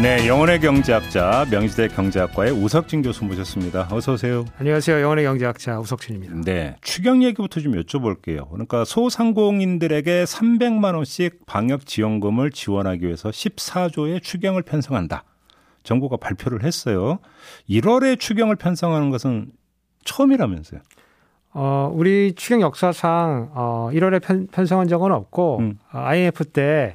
네, 영원의 경제학자, 명지대 경제학과의 우석진 교수 모셨습니다. 어서 오세요. 안녕하세요. 영원의 경제학자 우석진입니다. 네, 추경 얘기부터 좀 여쭤볼게요. 그러니까 소상공인들에게 300만 원씩 방역지원금을 지원하기 위해서 14조의 추경을 편성한다. 정부가 발표를 했어요. 1월에 추경을 편성하는 것은 처음이라면서요? 우리 추경 역사상 1월에 편성한 적은 없고 IMF 때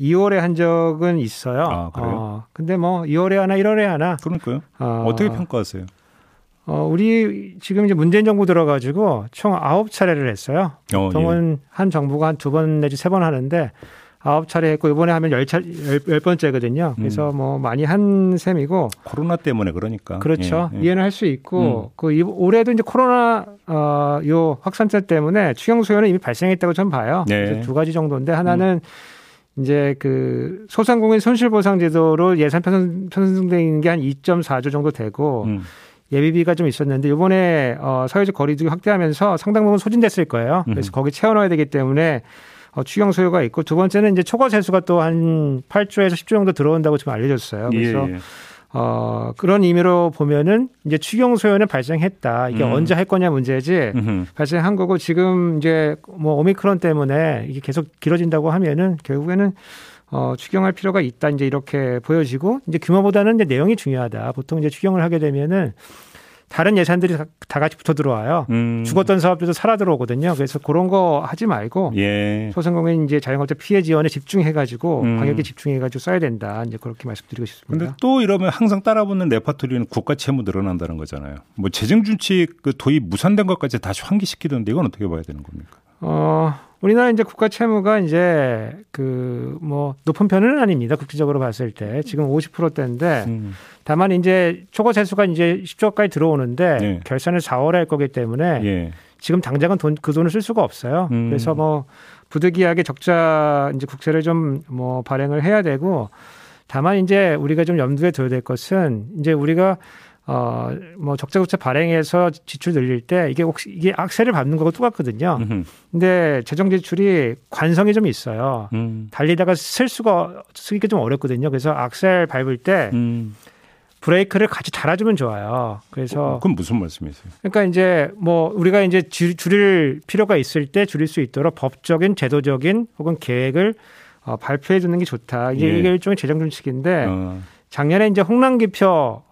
2월에 한 적은 있어요. 아, 그래요? 근데 뭐 2월에 하나 1월에 하나. 그러니까요. 어떻게 평가하세요? 우리 지금 이제 문재인 정부 들어가지고 총 9차례를 했어요. 보통은 예. 한 정부가 한 2번 내지 3번 하는데 9차례 했고 이번에 하면 10번째거든요. 그래서 뭐 많이 한 셈이고. 코로나 때문에 그러니까. 그렇죠. 예, 예. 이해는 할 수 있고 올해도 이제 코로나 요 확산세 때문에 추경 수요는 이미 발생했다고 전 봐요. 네. 그래서 2가지 정도인데 하나는 이제 그 소상공인 손실보상제도로 예산 편성된 게 한 2.4조 정도 되고 예비비가 좀 있었는데 이번에 사회적 거리두기 확대하면서 상당 부분 소진됐을 거예요. 그래서 거기 채워넣어야 되기 때문에. 추경 소요가 있고 두 번째는 이제 초과 세수가 또 한 8조에서 10조 정도 들어온다고 지금 알려졌어요. 그래서 예. 그런 의미로 보면은 이제 추경 소요는 발생했다. 이게 언제 할 거냐 문제지 발생한 거고 지금 이제 뭐 오미크론 때문에 이게 계속 길어진다고 하면은 결국에는 추경할 필요가 있다. 이제 이렇게 보여지고 이제 규모보다는 이제 내용이 중요하다. 보통 이제 추경을 하게 되면은 다른 예산들이 다 같이 붙어 들어와요. 죽었던 사업들도 살아 들어오거든요. 그래서 그런 거 하지 말고 예. 소상공인 이제 자영업자 피해 지원에 집중해가지고 방역에 집중해가지고 써야 된다. 이제 그렇게 말씀드리고 싶습니다. 그런데 또 이러면 항상 따라붙는 레파토리는 국가 채무 늘어난다는 거잖아요. 뭐 재정준칙 그 도입 무산된 것까지 다시 환기시키던데 이건 어떻게 봐야 되는 겁니까? 우리나라 이제 국가 채무가 이제 그 뭐 높은 편은 아닙니다. 국제적으로 봤을 때 지금 50%대인데 다만 이제 초과 세수가 이제 10조까지 들어오는데 네. 결산을 4월에 할 거기 때문에 예. 지금 당장은 그 돈을 쓸 수가 없어요. 그래서 뭐 부득이하게 적자 이제 국채를 좀 뭐 발행을 해야 되고 다만 이제 우리가 좀 염두에 둬야 될 것은 이제 우리가 뭐 적자국채 발행해서 지출 늘릴 때 이게 혹시 이게 악세를 밟는 거하고 똑같거든요. 근데 재정 지출이 관성이 좀 있어요. 달리다가 쓰기가 좀 어렵거든요. 그래서 악셀 밟을 때 브레이크를 같이 달아주면 좋아요. 그래서 그건 무슨 말씀이세요? 그러니까 이제 뭐 우리가 이제 줄일 필요가 있을 때 줄일 수 있도록 법적인, 제도적인 혹은 계획을 발표해 주는 게 좋다. 이게, 예. 이게 일종의 재정 준칙인데. 작년에 이제 홍남기표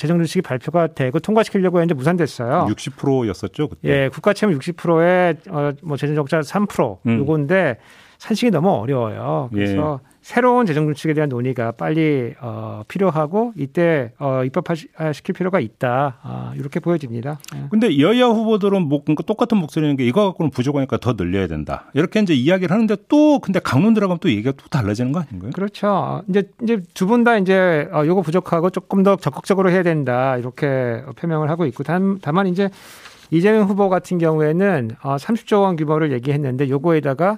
재정준칙이 발표가 되고 통과시키려고 했는데 무산됐어요. 60%였었죠 그때. 예, 국가채무 60%에 뭐 재정적자 3% 요건데 산식이 너무 어려워요. 그래서 예. 새로운 재정준칙에 대한 논의가 빨리 필요하고 이때 입법시킬 필요가 있다. 이렇게 보여집니다. 그런데 여야 후보들은 뭐 그러니까 똑같은 목소리는 게 이거 갖고는 부족하니까 더 늘려야 된다. 이렇게 이제 이야기를 하는데 또 근데 강론들하고 또 얘기가 또 달라지는 거 아닌가요? 그렇죠. 이제 두 분 다 이제 이거 부족하고 조금 더 적극적으로 해야 된다. 이렇게 표명을 하고 있고 다만 이제 이재명 후보 같은 경우에는 30조 원 규모를 얘기했는데 요거에다가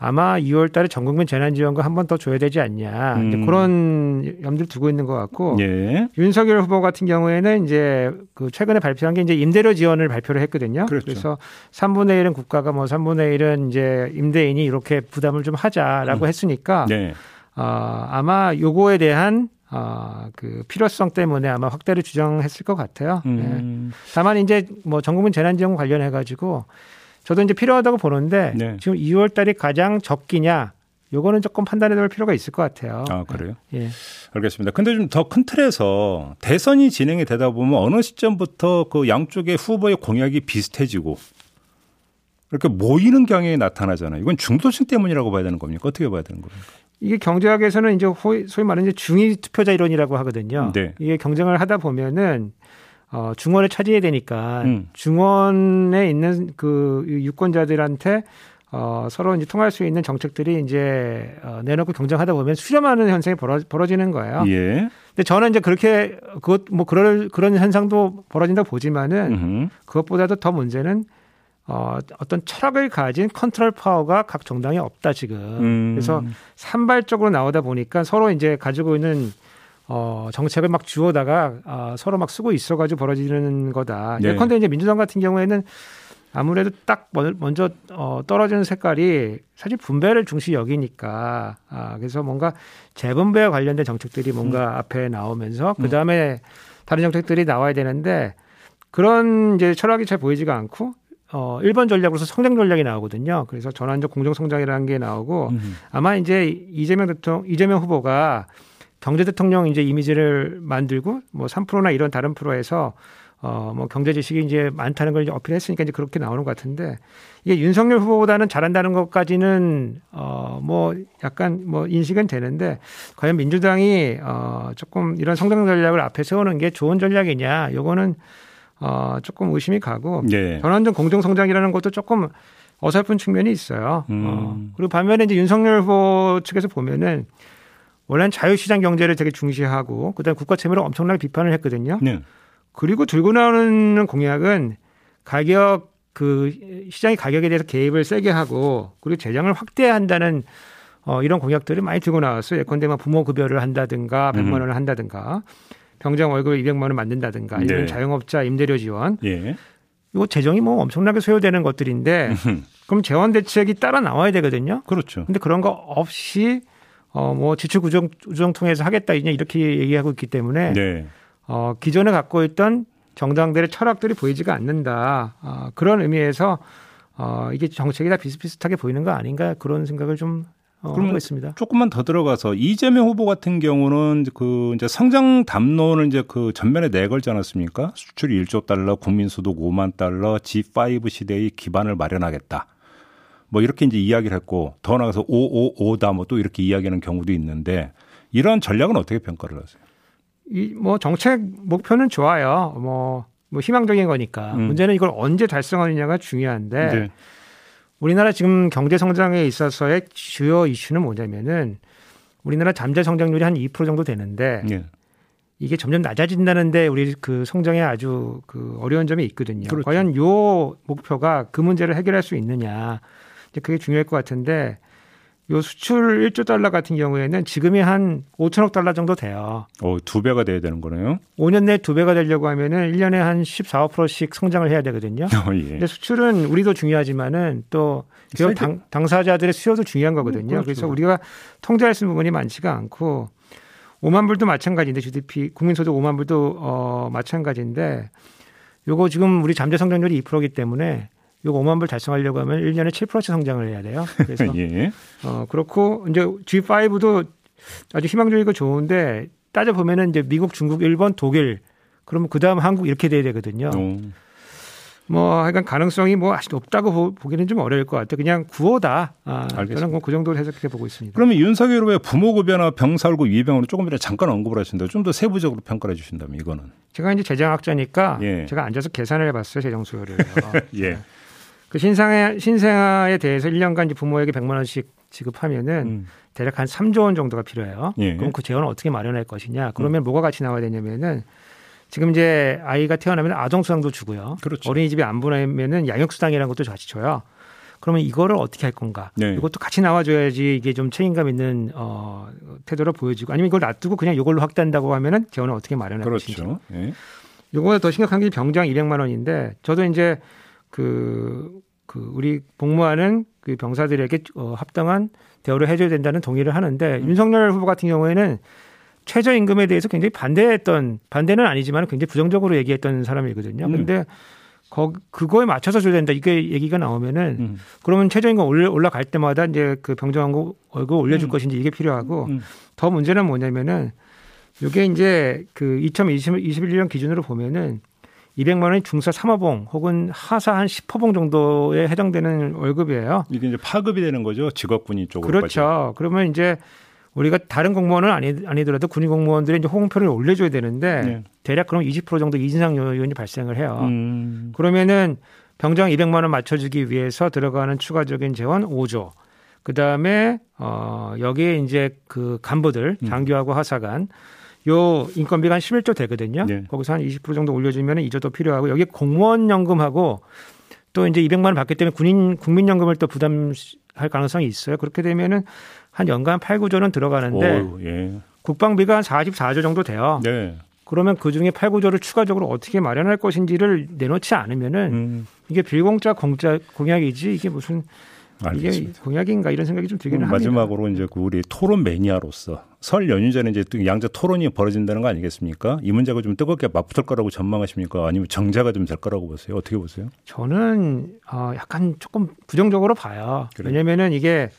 아마 2월 달에 전 국민 재난지원금 한 번 더 줘야 되지 않냐. 이제 그런 염두를 두고 있는 것 같고. 예. 윤석열 후보 같은 경우에는 이제 그 최근에 발표한 게 이제 임대료 지원을 발표를 했거든요. 그렇죠. 그래서 3분의 1은 국가가 뭐 3분의 1은 이제 임대인이 이렇게 부담을 좀 하자라고 했으니까. 네. 아마 요거에 대한 그 필요성 때문에 아마 확대를 주장했을 것 같아요. 네. 다만 이제 뭐 전 국민 재난지원금 관련해 가지고 저도 이제 필요하다고 보는데 네. 지금 2월 달이 가장 적기냐 요거는 조금 판단해볼 필요가 있을 것 같아요. 아 그래요? 예. 알겠습니다. 근데 좀 더 큰 틀에서 대선이 진행이 되다 보면 어느 시점부터 그 양쪽의 후보의 공약이 비슷해지고 이렇게 모이는 경향이 나타나잖아요. 이건 중도층 때문이라고 봐야 되는 겁니까? 어떻게 봐야 되는 겁니까? 이게 경제학에서는 이제 소위 말하는 중위 투표자 이론이라고 하거든요. 네. 이게 경쟁을 하다 보면은. 중원을 차지해야 되니까 중원에 있는 그 유권자들한테 서로 이제 통할 수 있는 정책들이 이제 내놓고 경쟁하다 보면 수렴하는 현상이 벌어지는 거예요. 예. 근데 저는 이제 그렇게 그것 뭐 그런 현상도 벌어진다고 보지만은 그것보다도 더 문제는 어떤 철학을 가진 컨트롤 파워가 각 정당에 없다 지금. 그래서 산발적으로 나오다 보니까 서로 이제 가지고 있는 정책을 막 주워다가 서로 막 쓰고 있어가지고 벌어지는 거다. 네. 예컨대 이제 민주당 같은 경우에는 아무래도 딱 먼저 떨어지는 색깔이 사실 분배를 중시 여기니까 그래서 뭔가 재분배와 관련된 정책들이 뭔가 앞에 나오면서 그 다음에 다른 정책들이 나와야 되는데 그런 이제 철학이 잘 보이지가 않고. 1번 전략으로서 성장 전략이 나오거든요. 그래서 전환적 공정성장이라는 게 나오고 아마 이제 이재명 후보가 경제 대통령 이제 이미지를 만들고 뭐 3%나 이런 다른 프로에서 뭐 경제 지식이 이제 많다는 걸 이제 어필했으니까 이제 그렇게 나오는 것 같은데 이게 윤석열 후보보다는 잘한다는 것까지는 뭐 약간 뭐 인식은 되는데 과연 민주당이 조금 이런 성장 전략을 앞에 세우는 게 좋은 전략이냐 요거는 조금 의심이 가고 예. 전환적 공정성장이라는 것도 조금 어설픈 측면이 있어요. 그리고 반면에 이제 윤석열 후보 측에서 보면은 원래는 자유시장 경제를 되게 중시하고 그다음 국가 채무를 엄청나게 비판을 했거든요. 네. 그리고 들고 나오는 공약은 가격 시장의 가격에 대해서 개입을 세게 하고 그리고 재정을 확대한다는 이런 공약들이 많이 들고 나왔어요. 예컨대 뭐 부모 급여를 한다든가 100만 원을 한다든가. 병장 월급을 200만 원 만든다든가 이런 네. 자영업자 임대료 지원 예. 이거 재정이 뭐 엄청나게 소요되는 것들인데 그럼 재원 대책이 따라 나와야 되거든요. 그렇죠. 그런데 그런 거 없이 뭐 지출 조정 통해서 하겠다 이렇게 얘기하고 있기 때문에 네. 기존에 갖고 있던 정당들의 철학들이 보이지가 않는다. 그런 의미에서 이게 정책이 다 비슷비슷하게 보이는 거 아닌가 그런 생각을 좀. 그런 거 있습니다. 조금만 더 들어가서 이재명 후보 같은 경우는 이제 성장 담론을 이제 전면에 내걸지 않았습니까? 수출이 1조 달러, 국민 소득 5만 달러, G5 시대의 기반을 마련하겠다. 뭐 이렇게 이제 이야기를 했고 더 나가서 555다 뭐 또 이렇게 이야기하는 경우도 있는데 이런 전략은 어떻게 평가를 하세요? 뭐 정책 목표는 좋아요. 뭐 희망적인 거니까 문제는 이걸 언제 달성하느냐가 중요한데. 네. 우리나라 지금 경제 성장에 있어서의 주요 이슈는 뭐냐면은 우리나라 잠재 성장률이 한 2% 정도 되는데 예. 이게 점점 낮아진다는데 우리 성장에 아주 어려운 점이 있거든요. 그렇죠. 과연 요 목표가 그 문제를 해결할 수 있느냐 이제 그게 중요할 것 같은데 요 수출 1조 달러 같은 경우에는 지금이 한 5천억 달러 정도 돼요. 2배가 돼야 되는 거네요. 5년 내에 2배가 되려고 하면은 1년에 한 14%씩 성장을 해야 되거든요. 예. 근데 수출은 우리도 중요하지만은 또 기업 당사자들의 수요도 중요한 거거든요. 그렇죠. 그래서 우리가 통제할 수 있는 부분이 많지가 않고 5만 불도 마찬가지인데 GDP 국민소득 5만 불도 마찬가지인데 요거 지금 우리 잠재 성장률이 2%이기 때문에 요거 5만 불 달성하려고 하면 1년에 7%씩 성장을 해야 돼요. 그래서 예. 그렇고 이제 G5도 아주 희망적이고 좋은데 따져 보면은 이제 미국, 중국, 일본, 독일 그러면 그다음 한국 이렇게 돼야 되거든요. 뭐 약간 가능성이 뭐 아직 높다고 보기는 좀 어려울 것 같아요. 그냥 구호다. 저는 뭐 그 정도로 해석해 보고 있습니다. 그러면 윤석열 후보의 부모급여나 병사월급 위배으로 조금이라도 잠깐 언급을 하신다. 좀 더 세부적으로 평가를 해주신다면 이거는 제가 이제 재정학자니까 예. 제가 앉아서 계산을 해봤어요 재정 수요를. 예. 그 신생아에 대해서 1년간 이제 부모에게 100만 원씩 지급하면은 대략 한 3조 원 정도가 필요해요. 예. 그럼 그 재원을 어떻게 마련할 것이냐? 그러면 뭐가 같이 나와야 되냐면은 지금 이제 아이가 태어나면 아동 수당도 주고요. 그렇죠. 어린이집에 안 보내면은 양육 수당이라는 것도 같이 줘요. 그러면 이거를 어떻게 할 건가? 네. 이것도 같이 나와줘야지 이게 좀 책임감 있는 태도로 보여지고 아니면 이걸 놔두고 그냥 이걸로 확대한다고 하면은 재원을 어떻게 마련할 것인지. 그렇죠. 예. 요거보다 더 심각한 게 병장 200만 원인데 저도 이제 우리 복무하는 그 병사들에게 합당한 대우를 해줘야 된다는 동의를 하는데 윤석열 후보 같은 경우에는 최저임금에 대해서 굉장히 반대는 아니지만 굉장히 부정적으로 얘기했던 사람이거든요. 그런데 그거에 맞춰서 줘야 된다. 이게 얘기가 나오면은 그러면 최저임금 올라갈 때마다 이제 그 병장 월급 올려줄 것인지 이게 필요하고 더 문제는 뭐냐면은 이게 이제 2021년 기준으로 보면은 200만 원이 중사 3호봉 혹은 하사 한 10호봉 정도에 해당되는 월급이에요. 이게 이제 파급이 되는 거죠. 직업군인 쪽으로. 그렇죠. 그러면 이제 우리가 다른 공무원은 아니더라도 군인 공무원들이 이제 호봉표를 올려줘야 되는데 네. 대략 그럼 20% 정도 인상 요인이 발생을 해요. 그러면은 병장 200만 원 맞춰주기 위해서 들어가는 추가적인 재원 5조. 그 다음에 여기에 이제 간부들 장교하고 하사관 요 인건비가 한 11조 되거든요. 네. 거기서 한 20% 정도 올려주면 2조도 필요하고 여기에 공무원연금하고 또 이제 200만 원 받기 때문에 군인 국민연금을 또 부담할 가능성이 있어요. 그렇게 되면은 한 연간 8, 9조는 들어가는데 오, 예. 국방비가 한 44조 정도 돼요. 네. 그러면 그중에 8, 9조를 추가적으로 어떻게 마련할 것인지를 내놓지 않으면은 이게 빌공짜 공짜 공약이지 이게 무슨 알겠습니다. 이게 공약인가 이런 생각이 좀 들기는 합니다. 마지막으로 이제 우리 토론 매니아로서 설 연휴 전에 이제 양자 토론이 벌어진다는 거 아니겠습니까? 이 문제가 좀 뜨겁게 맞붙을 거라고 전망하십니까? 아니면 정자가 좀 될 거라고 보세요? 어떻게 보세요? 저는 약간 조금 부정적으로 봐요. 그래요? 왜냐면은 이게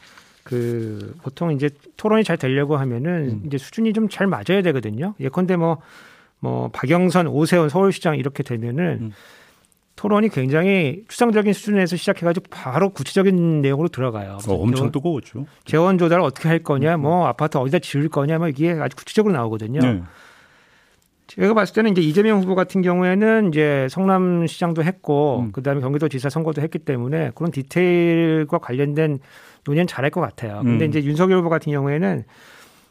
그 보통 이제 토론이 잘 되려고 하면은 이제 수준이 좀 잘 맞아야 되거든요. 예컨대 뭐 박영선, 오세훈 서울시장 이렇게 되면은. 토론이 굉장히 추상적인 수준에서 시작해가지고 바로 구체적인 내용으로 들어가요. 엄청 뜨거웠죠. 재원 조달 어떻게 할 거냐, 뭐 아파트 어디다 지을 거냐, 뭐 이게 아주 구체적으로 나오거든요. 네. 제가 봤을 때는 이제 이재명 후보 같은 경우에는 이제 성남시장도 했고, 그다음에 경기도지사 선거도 했기 때문에 그런 디테일과 관련된 논의는 잘할 것 같아요. 그런데 이제 윤석열 후보 같은 경우에는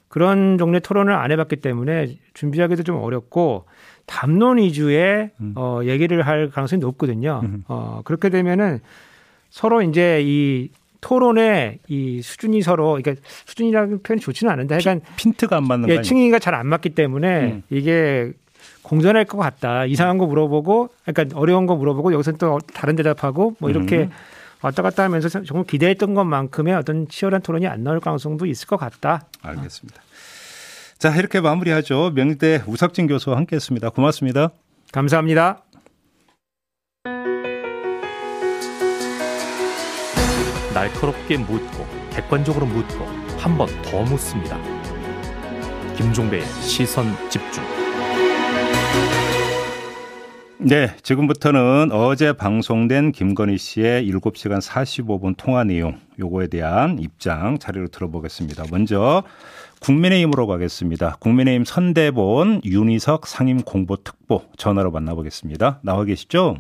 그런 종류의 토론을 안 해봤기 때문에 준비하기도 좀 어렵고. 담론 위주의 얘기를 할 가능성이 높거든요. 그렇게 되면은 서로 이제 이 토론의 이 수준이 서로 그러니까 수준이라는 표현이 좋지는 않은데 약간 핀트가 안 맞는 예, 층위가 잘 안 맞기 때문에 이게 공전할 것 같다. 이상한 거 물어보고 그러니까 어려운 거 물어보고 여기서는 또 다른 대답하고 뭐 이렇게 왔다 갔다 하면서 정말 기대했던 것만큼의 어떤 치열한 토론이 안 나올 가능성도 있을 것 같다. 알겠습니다. 자, 이렇게 마무리하죠. 명지대 우석진 교수와 함께했습니다. 고맙습니다. 감사합니다. 날카롭게 묻고 객관적으로 묻고 한 번 더 묻습니다. 김종배의 시선집중. 네, 지금부터는 어제 방송된 김건희 씨의 7시간 45분 통화 내용 요거에 대한 입장 자료를 들어보겠습니다. 먼저 국민의힘으로 가겠습니다. 국민의힘 선대본 윤희석 상임공보특보 전화로 만나보겠습니다. 나와 계시죠?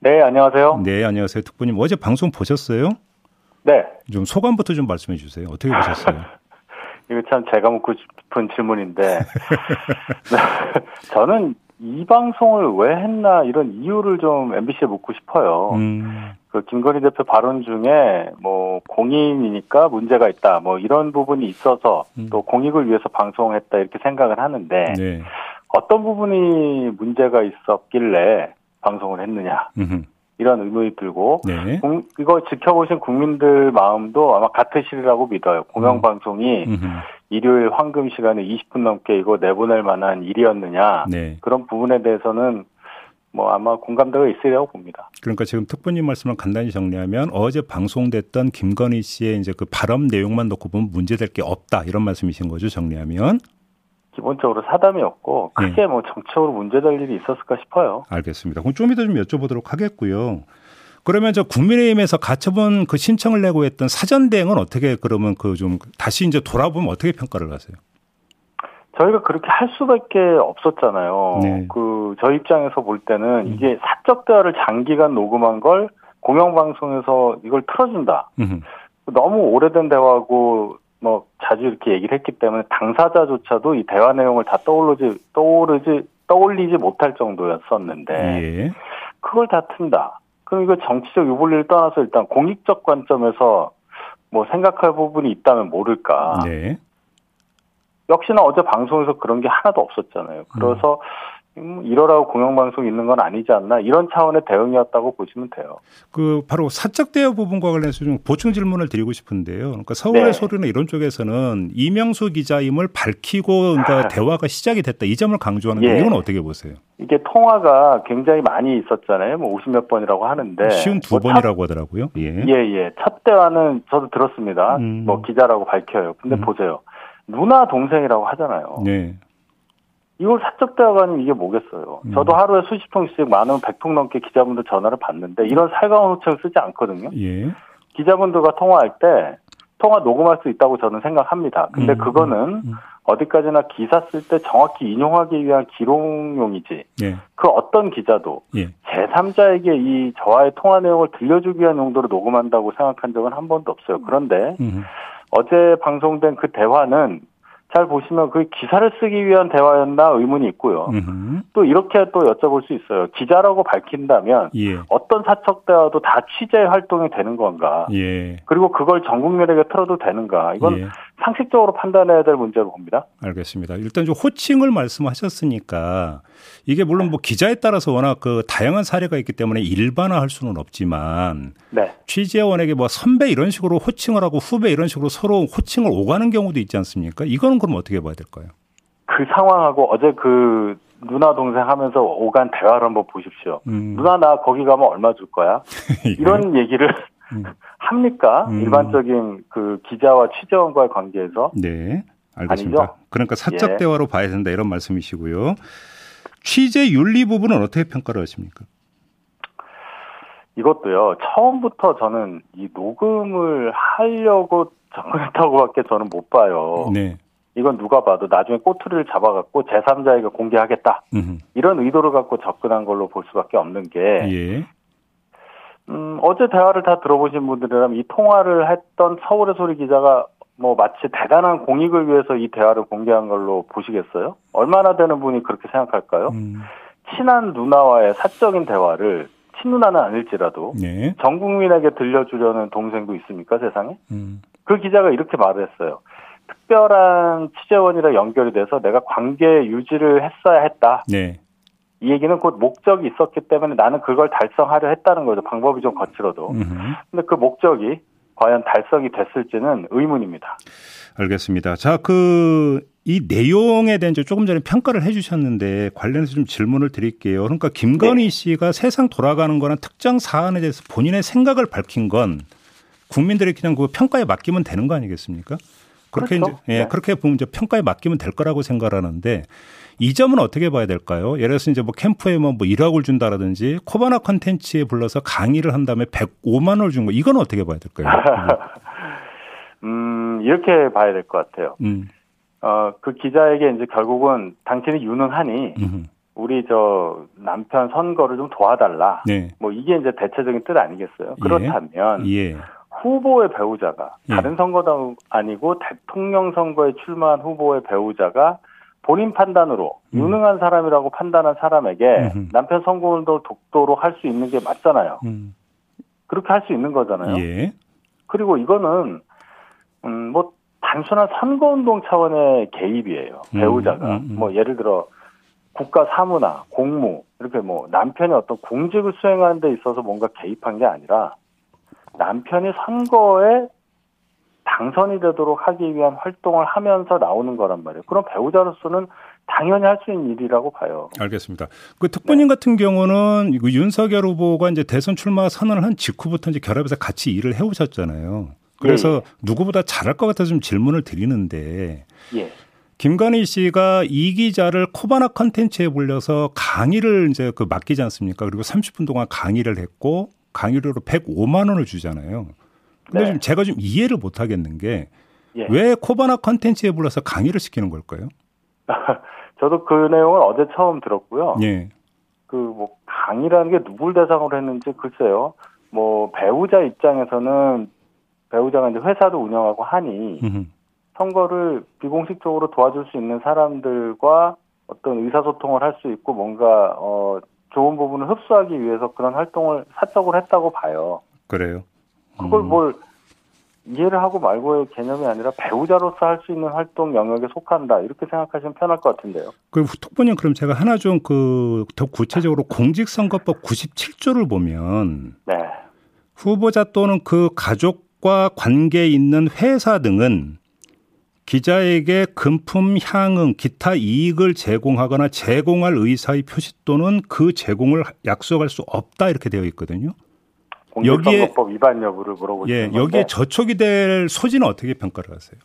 네, 안녕하세요. 네, 안녕하세요. 특보님. 어제 방송 보셨어요? 네. 좀 소감부터 좀 말씀해 주세요. 어떻게 보셨어요? 이거 참 제가 묻고 싶은 질문인데 저는 이 방송을 왜 했나 이런 이유를 좀 MBC에 묻고 싶어요. 그 김건희 대표 발언 중에 뭐 공인이니까 문제가 있다 뭐 이런 부분이 있어서 또 공익을 위해서 방송했다 이렇게 생각을 하는데 네. 어떤 부분이 문제가 있었길래 방송을 했느냐 이런 의문이 들고 네. 이거 지켜보신 국민들 마음도 아마 같으시리라고 믿어요. 공영방송이 일요일 황금 시간에 20분 넘게 이거 내보낼 만한 일이었느냐 네. 그런 부분에 대해서는 뭐 아마 공감대가 있으려고 봅니다. 그러니까 지금 특보님 말씀을 간단히 정리하면 어제 방송됐던 김건희 씨의 이제 그 발언 내용만 놓고 보면 문제될 게 없다 이런 말씀이신 거죠. 정리하면 기본적으로 사담이었고 크게 네. 뭐 정치적으로 문제될 일이 있었을까 싶어요. 알겠습니다. 그럼 좀 이따 좀 여쭤보도록 하겠고요. 그러면 저 국민의힘에서 가처분 그 신청을 내고 했던 사전 대응은 어떻게 그러면 그 좀 다시 이제 돌아보면 어떻게 평가를 하세요? 저희가 그렇게 할 수밖에 없었잖아요. 네. 그 저희 입장에서 볼 때는 이게 사적 대화를 장기간 녹음한 걸 공영방송에서 이걸 틀어준다. 너무 오래된 대화고 뭐 자주 이렇게 얘기를 했기 때문에 당사자조차도 이 대화 내용을 다 떠올리지 못할 정도였었는데 예. 그걸 다 튼다. 그럼 이거 정치적 유불리를 떠나서 일단 공익적 관점에서 뭐 생각할 부분이 있다면 모를까. 네. 역시나 어제 방송에서 그런 게 하나도 없었잖아요. 그래서 이러라고 공영방송이 있는 건 아니지 않나 이런 차원의 대응이었다고 보시면 돼요. 그 바로 사적 대여 부분과 관련해서 좀 보충 질문을 드리고 싶은데요. 그러니까 서울의 네. 소리는 이런 쪽에서는 이명수 기자임을 밝히고 그러니까 대화가 시작이 됐다. 이 점을 강조하는 예. 이유는 어떻게 보세요? 이게 통화가 굉장히 많이 있었잖아요. 뭐 50몇 번이라고 하는데. 52번이라고 뭐 하더라고요. 예. 예. 첫 대화는 저도 들었습니다. 뭐 기자라고 밝혀요. 근데 보세요. 누나 동생이라고 하잖아요. 네. 이걸 사적 대화가 아니면 이게 뭐겠어요. 저도 하루에 수십 통씩 많으면 100통 넘게 기자분들 전화를 받는데 이런 살가운 호칭을 쓰지 않거든요. 예. 기자분들과 통화할 때 통화 녹음할 수 있다고 저는 생각합니다. 근데 그거는 어디까지나 기사 쓸 때 정확히 인용하기 위한 기록용이지 예. 그 어떤 기자도 예. 제3자에게 이 저와의 통화 내용을 들려주기 위한 용도로 녹음한다고 생각한 적은 한 번도 없어요. 그런데 어제 방송된 그 대화는 잘 보시면 그 기사를 쓰기 위한 대화였나 의문이 있고요. 또 이렇게 또 여쭤볼 수 있어요. 기자라고 밝힌다면 예. 어떤 사적 대화도 다 취재 활동이 되는 건가? 예. 그리고 그걸 전 국민에게 틀어도 되는가? 이건 예. 상식적으로 판단해야 될 문제로 봅니다. 알겠습니다. 일단 좀 호칭을 말씀하셨으니까 이게 물론 뭐 기자에 따라서 워낙 그 다양한 사례가 있기 때문에 일반화할 수는 없지만 네. 취재원에게 뭐 선배 이런 식으로 호칭을 하고 후배 이런 식으로 서로 호칭을 오가는 경우도 있지 않습니까? 이거는 그럼 어떻게 봐야 될까요? 그 상황하고 어제 그 누나 동생 하면서 오간 대화를 한번 보십시오. 누나 나 거기 가면 얼마 줄 거야? 이런 얘기를 합니까? 일반적인 그 기자와 취재원과의 관계에서. 네, 알겠습니다. 아니죠? 그러니까 사적 예. 대화로 봐야 된다 이런 말씀이시고요. 취재 윤리 부분은 어떻게 평가를 하십니까? 이것도요. 처음부터 저는 이 녹음을 하려고 정했다고밖에 저는 못 봐요. 네. 이건 누가 봐도 나중에 꼬투리를 잡아갖고 제3자에게 공개하겠다. 이런 의도를 갖고 접근한 걸로 볼 수밖에 없는 게 예. 어제 대화를 다 들어보신 분들이라면 이 통화를 했던 서울의 소리 기자가 뭐 마치 대단한 공익을 위해서 이 대화를 공개한 걸로 보시겠어요? 얼마나 되는 분이 그렇게 생각할까요? 친한 누나와의 사적인 대화를 친누나는 아닐지라도 네. 전 국민에게 들려주려는 동생도 있습니까 세상에? 그 기자가 이렇게 말을 했어요. 특별한 취재원이라 연결이 돼서 내가 관계 유지를 했어야 했다. 네. 이 얘기는 곧 목적이 있었기 때문에 나는 그걸 달성하려 했다는 거죠. 방법이 좀 거칠어도. 근데 그 목적이 과연 달성이 됐을지는 의문입니다. 알겠습니다. 자, 이 내용에 대한 조금 전에 평가를 해 주셨는데 관련해서 좀 질문을 드릴게요. 그러니까 김건희 네. 씨가 세상 돌아가는 거나 특정 사안에 대해서 본인의 생각을 밝힌 건 국민들이 그냥 그 평가에 맡기면 되는 거 아니겠습니까? 그렇게 그렇죠. 이제, 예, 네. 그렇게 보면 이제 평가에 맡기면 될 거라고 생각하는데 이 점은 어떻게 봐야 될까요? 예를 들어서 이제 뭐 캠프에 뭐 1억을 준다라든지 코바나 컨텐츠에 불러서 강의를 한 다음에 105만 원을 준 거 이건 어떻게 봐야 될까요? 이렇게 봐야 될 것 같아요. 그 기자에게 이제 결국은 당신이 유능하니 우리 저 남편 선거를 좀 도와달라. 네. 뭐 이게 이제 대체적인 뜻 아니겠어요? 그렇다면. 예. 예. 후보의 배우자가 다른 선거도 아니고 대통령 선거에 출마한 후보의 배우자가 본인 판단으로 유능한 사람이라고 판단한 사람에게 남편 선거운동을 돕도록 할 수 있는 게 맞잖아요. 그렇게 할 수 있는 거잖아요. 예. 그리고 이거는 뭐 단순한 선거운동 차원의 개입이에요. 배우자가 뭐 예를 들어 국가 사무나 공무 이렇게 뭐 남편이 어떤 공직을 수행하는 데 있어서 뭔가 개입한 게 아니라 남편이 선거에 당선이 되도록 하기 위한 활동을 하면서 나오는 거란 말이에요. 그럼 배우자로서는 당연히 할 수 있는 일이라고 봐요. 알겠습니다. 그 특보님 네. 같은 경우는 윤석열 후보가 이제 대선 출마 선언을 한 직후부터 이제 결합해서 같이 일을 해오셨잖아요. 그래서 예. 누구보다 잘할 것 같아서 좀 질문을 드리는데 예. 김건희 씨가 이 기자를 코바나 컨텐츠에 불려서 강의를 이제 그 맡기지 않습니까? 그리고 30분 동안 강의를 했고 강의료로 105만 원을 주잖아요. 근데 네. 제가 좀 이해를 못 하겠는 게 왜 예. 코바나 컨텐츠에 불러서 강의를 시키는 걸까요? 저도 그 내용을 어제 처음 들었고요. 예. 그 뭐 강의라는 게 누굴 대상으로 했는지 글쎄요. 뭐 배우자 입장에서는 배우자가 이제 회사도 운영하고 하니 선거를 비공식적으로 도와줄 수 있는 사람들과 어떤 의사소통을 할 수 있고 뭔가 좋은 부분을 흡수하기 위해서 그런 활동을 사적으로 했다고 봐요. 그래요? 그걸 뭘 이해를 하고 말고의 개념이 아니라 배우자로서 할 수 있는 활동 영역에 속한다. 이렇게 생각하시면 편할 것 같은데요. 그 특보님 그럼 제가 하나 좀 더 구체적으로 공직선거법 97조를 보면 네. 후보자 또는 그 가족과 관계 있는 회사 등은 기자에게 금품, 향응, 기타 이익을 제공하거나 제공할 의사의 표시 또는 그 제공을 약속할 수 없다 이렇게 되어 있거든요. 공직선거법 위반 여부를 물어보시는 예, 건데. 여기에 저촉이 될 소지는 어떻게 평가를 하세요?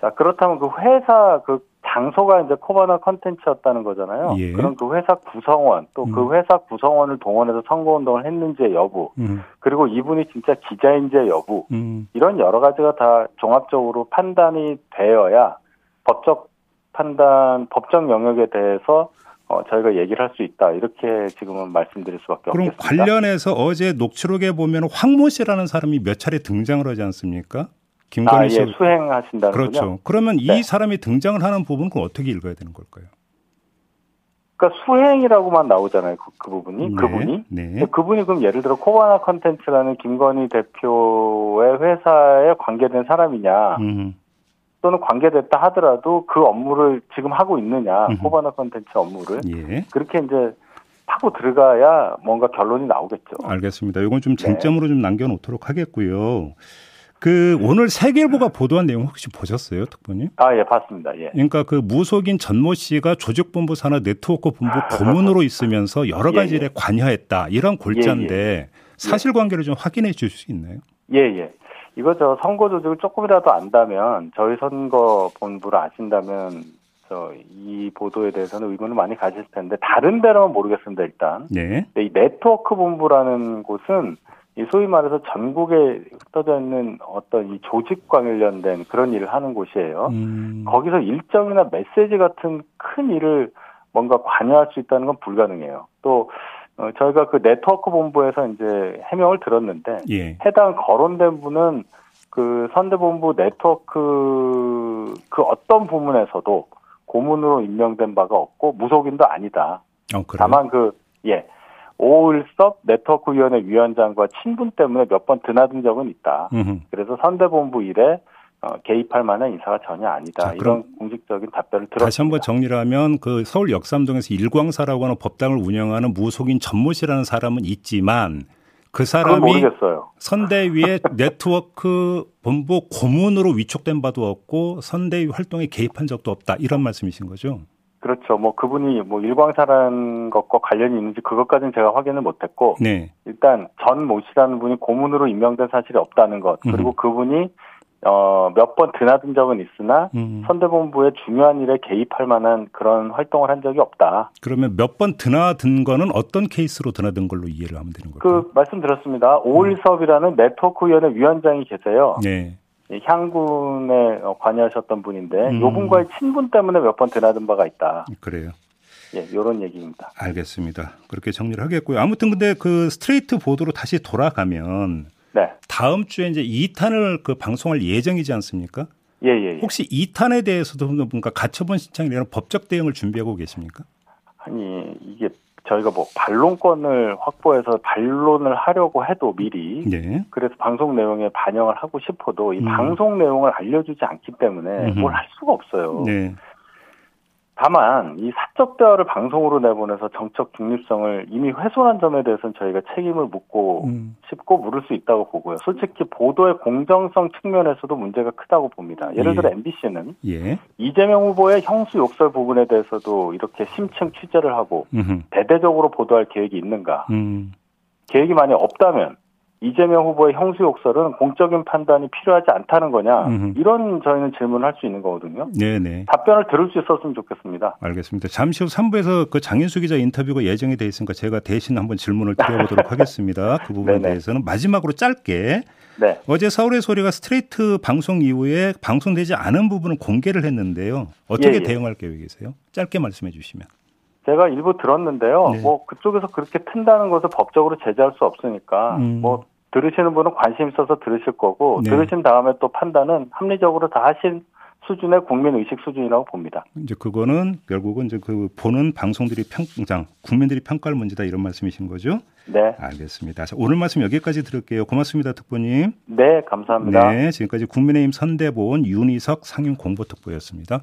자, 그렇다면 그 회사 그 장소가 이제 코바나 컨텐츠였다는 거잖아요. 예. 그럼 그 회사 구성원 또 그 회사 구성원을 동원해서 선거운동을 했는지의 여부 그리고 이분이 진짜 기자인지의 여부 이런 여러 가지가 다 종합적으로 판단이 되어야 법적 판단, 법적 영역에 대해서 저희가 얘기를 할 수 있다. 이렇게 지금은 말씀드릴 수밖에 그럼 없겠습니다. 그럼 관련해서 어제 녹취록에 보면 황모 씨라는 사람이 몇 차례 등장을 하지 않습니까? 김건희 씨 수행하신다는 거죠. 그렇죠. 그러면 이 사람이 등장을 하는 부분은 그럼 어떻게 읽어야 되는 걸까요? 그러니까 수행이라고만 나오잖아요. 그 부분이. 그분이. 네. 그분이 그럼 예를 들어 코바나 컨텐츠라는 김건희 대표의 회사에 관계된 사람이냐. 또는 관계됐다 하더라도 그 업무를 지금 하고 있느냐. 코바나 컨텐츠 업무를. 예. 그렇게 이제 파고 들어가야 뭔가 결론이 나오겠죠. 알겠습니다. 이건 좀 쟁점으로 좀 남겨놓도록 하겠고요. 오늘 세계일보가 보도한 내용 혹시 보셨어요, 특보님? 아, 예, 봤습니다. 예. 그러니까 그 무속인 전모 씨가 조직본부 산하 네트워크 본부 고문으로 있으면서 여러 가지 일에 관여했다. 이런 골자인데 사실관계를 좀 확인해 주실 수 있나요? 예, 예. 이거 저 선거 조직을 조금이라도 안다면, 저희 선거 본부를 아신다면, 이 보도에 대해서는 의문을 많이 가질 텐데, 다른 데로는 모르겠습니다, 일단. 네. 이 네트워크 본부라는 곳은 이 소위 말해서 전국에 흩어져 있는 어떤 이 조직과 관련된 그런 일을 하는 곳이에요. 거기서 일정이나 메시지 같은 큰 일을 뭔가 관여할 수 있다는 건 불가능해요. 또 저희가 그 네트워크 본부에서 이제 해명을 들었는데 해당 거론된 분은 그 선대본부 네트워크 그 어떤 부문에서도 고문으로 임명된 바가 없고 무속인도 아니다. 다만 오을석 네트워크위원회 위원장과 친분 때문에 몇 번 드나든 적은 있다. 그래서 선대본부 일에 개입할 만한 인사가 전혀 아니다. 자, 이런 공식적인 답변을 들었습니다. 다시 한번 정리를 하면 그 서울 역삼동에서 일광사라고 하는 법당을 운영하는 무속인 전모 씨라는 사람은 있지만 그 사람이 선대위의 네트워크 본부 고문으로 위촉된 바도 없고 선대위 활동에 개입한 적도 없다. 이런 말씀이신 거죠? 그렇죠. 뭐 그분이 뭐 일광사라는 것과 관련이 있는지 그것까지는 제가 확인을 못했고 일단 전 모 씨라는 분이 고문으로 임명된 사실이 없다는 것 그리고 그분이 몇 번 드나든 적은 있으나 선대본부의 중요한 일에 개입할 만한 그런 활동을 한 적이 없다. 그러면 몇 번 드나든 거는 어떤 케이스로 드나든 걸로 이해를 하면 되는 걸까요? 그 말씀 들었습니다. 오을섭이라는 네트워크위원회 위원장이 계세요. 네. 향군에 관여하셨던 분인데 이 분과의 친분 때문에 몇 번 드나든 바가 있다. 그래요. 예, 이런 얘기입니다. 알겠습니다. 그렇게 정리를 하겠고요. 아무튼 근데 그 스트레이트 보도로 다시 돌아가면 다음 주에 이제 2탄을 그 방송할 예정이지 않습니까? 예. 혹시 2탄에 대해서도 뭔가 가처분 신청이라는 법적 대응을 준비하고 계십니까? 아니 이게 저희가 뭐 반론권을 확보해서 반론을 하려고 해도 미리 그래서 방송 내용에 반영을 하고 싶어도 이 방송 내용을 알려주지 않기 때문에 뭘 할 수가 없어요. 다만 이 사적 대화를 방송으로 내보내서 정책 중립성을 이미 훼손한 점에 대해서는 저희가 책임을 묻고 싶고 물을 수 있다고 보고요. 솔직히 보도의 공정성 측면에서도 문제가 크다고 봅니다. 예를 들어 MBC는 이재명 후보의 형수 욕설 부분에 대해서도 이렇게 심층 취재를 하고 대대적으로 보도할 계획이 있는가. 계획이 만약 없다면 이재명 후보의 형수 욕설은 공적인 판단이 필요하지 않다는 거냐. 이런 저희는 질문을 할 수 있는 거거든요. 네네. 답변을 들을 수 있었으면 좋겠습니다. 알겠습니다. 잠시 후 3부에서 그 장인수 기자 인터뷰가 예정이 돼 있으니까 제가 대신 한번 질문을 드려보도록 하겠습니다. 그 부분에 대해서는 마지막으로 짧게. 어제 서울의 소리가 스트레이트 방송 이후에 방송되지 않은 부분을 공개를 했는데요. 어떻게 대응할 계획이세요? 짧게 말씀해 주시면. 제가 일부 들었는데요. 뭐 그쪽에서 그렇게 튼다는 것을 법적으로 제재할 수 없으니까 뭐 들으시는 분은 관심 있어서 들으실 거고 들으신 다음에 또 판단은 합리적으로 다 하신 수준의 국민 의식 수준이라고 봅니다. 이제 그거는 결국은 이제 그 보는 방송들이 국민들이 평가할 문제다 이런 말씀이신 거죠? 네. 알겠습니다. 자, 오늘 말씀 여기까지 들을게요. 고맙습니다, 특보님. 네, 감사합니다. 네, 지금까지 국민의힘 선대본 윤희석 상임 공보특보였습니다.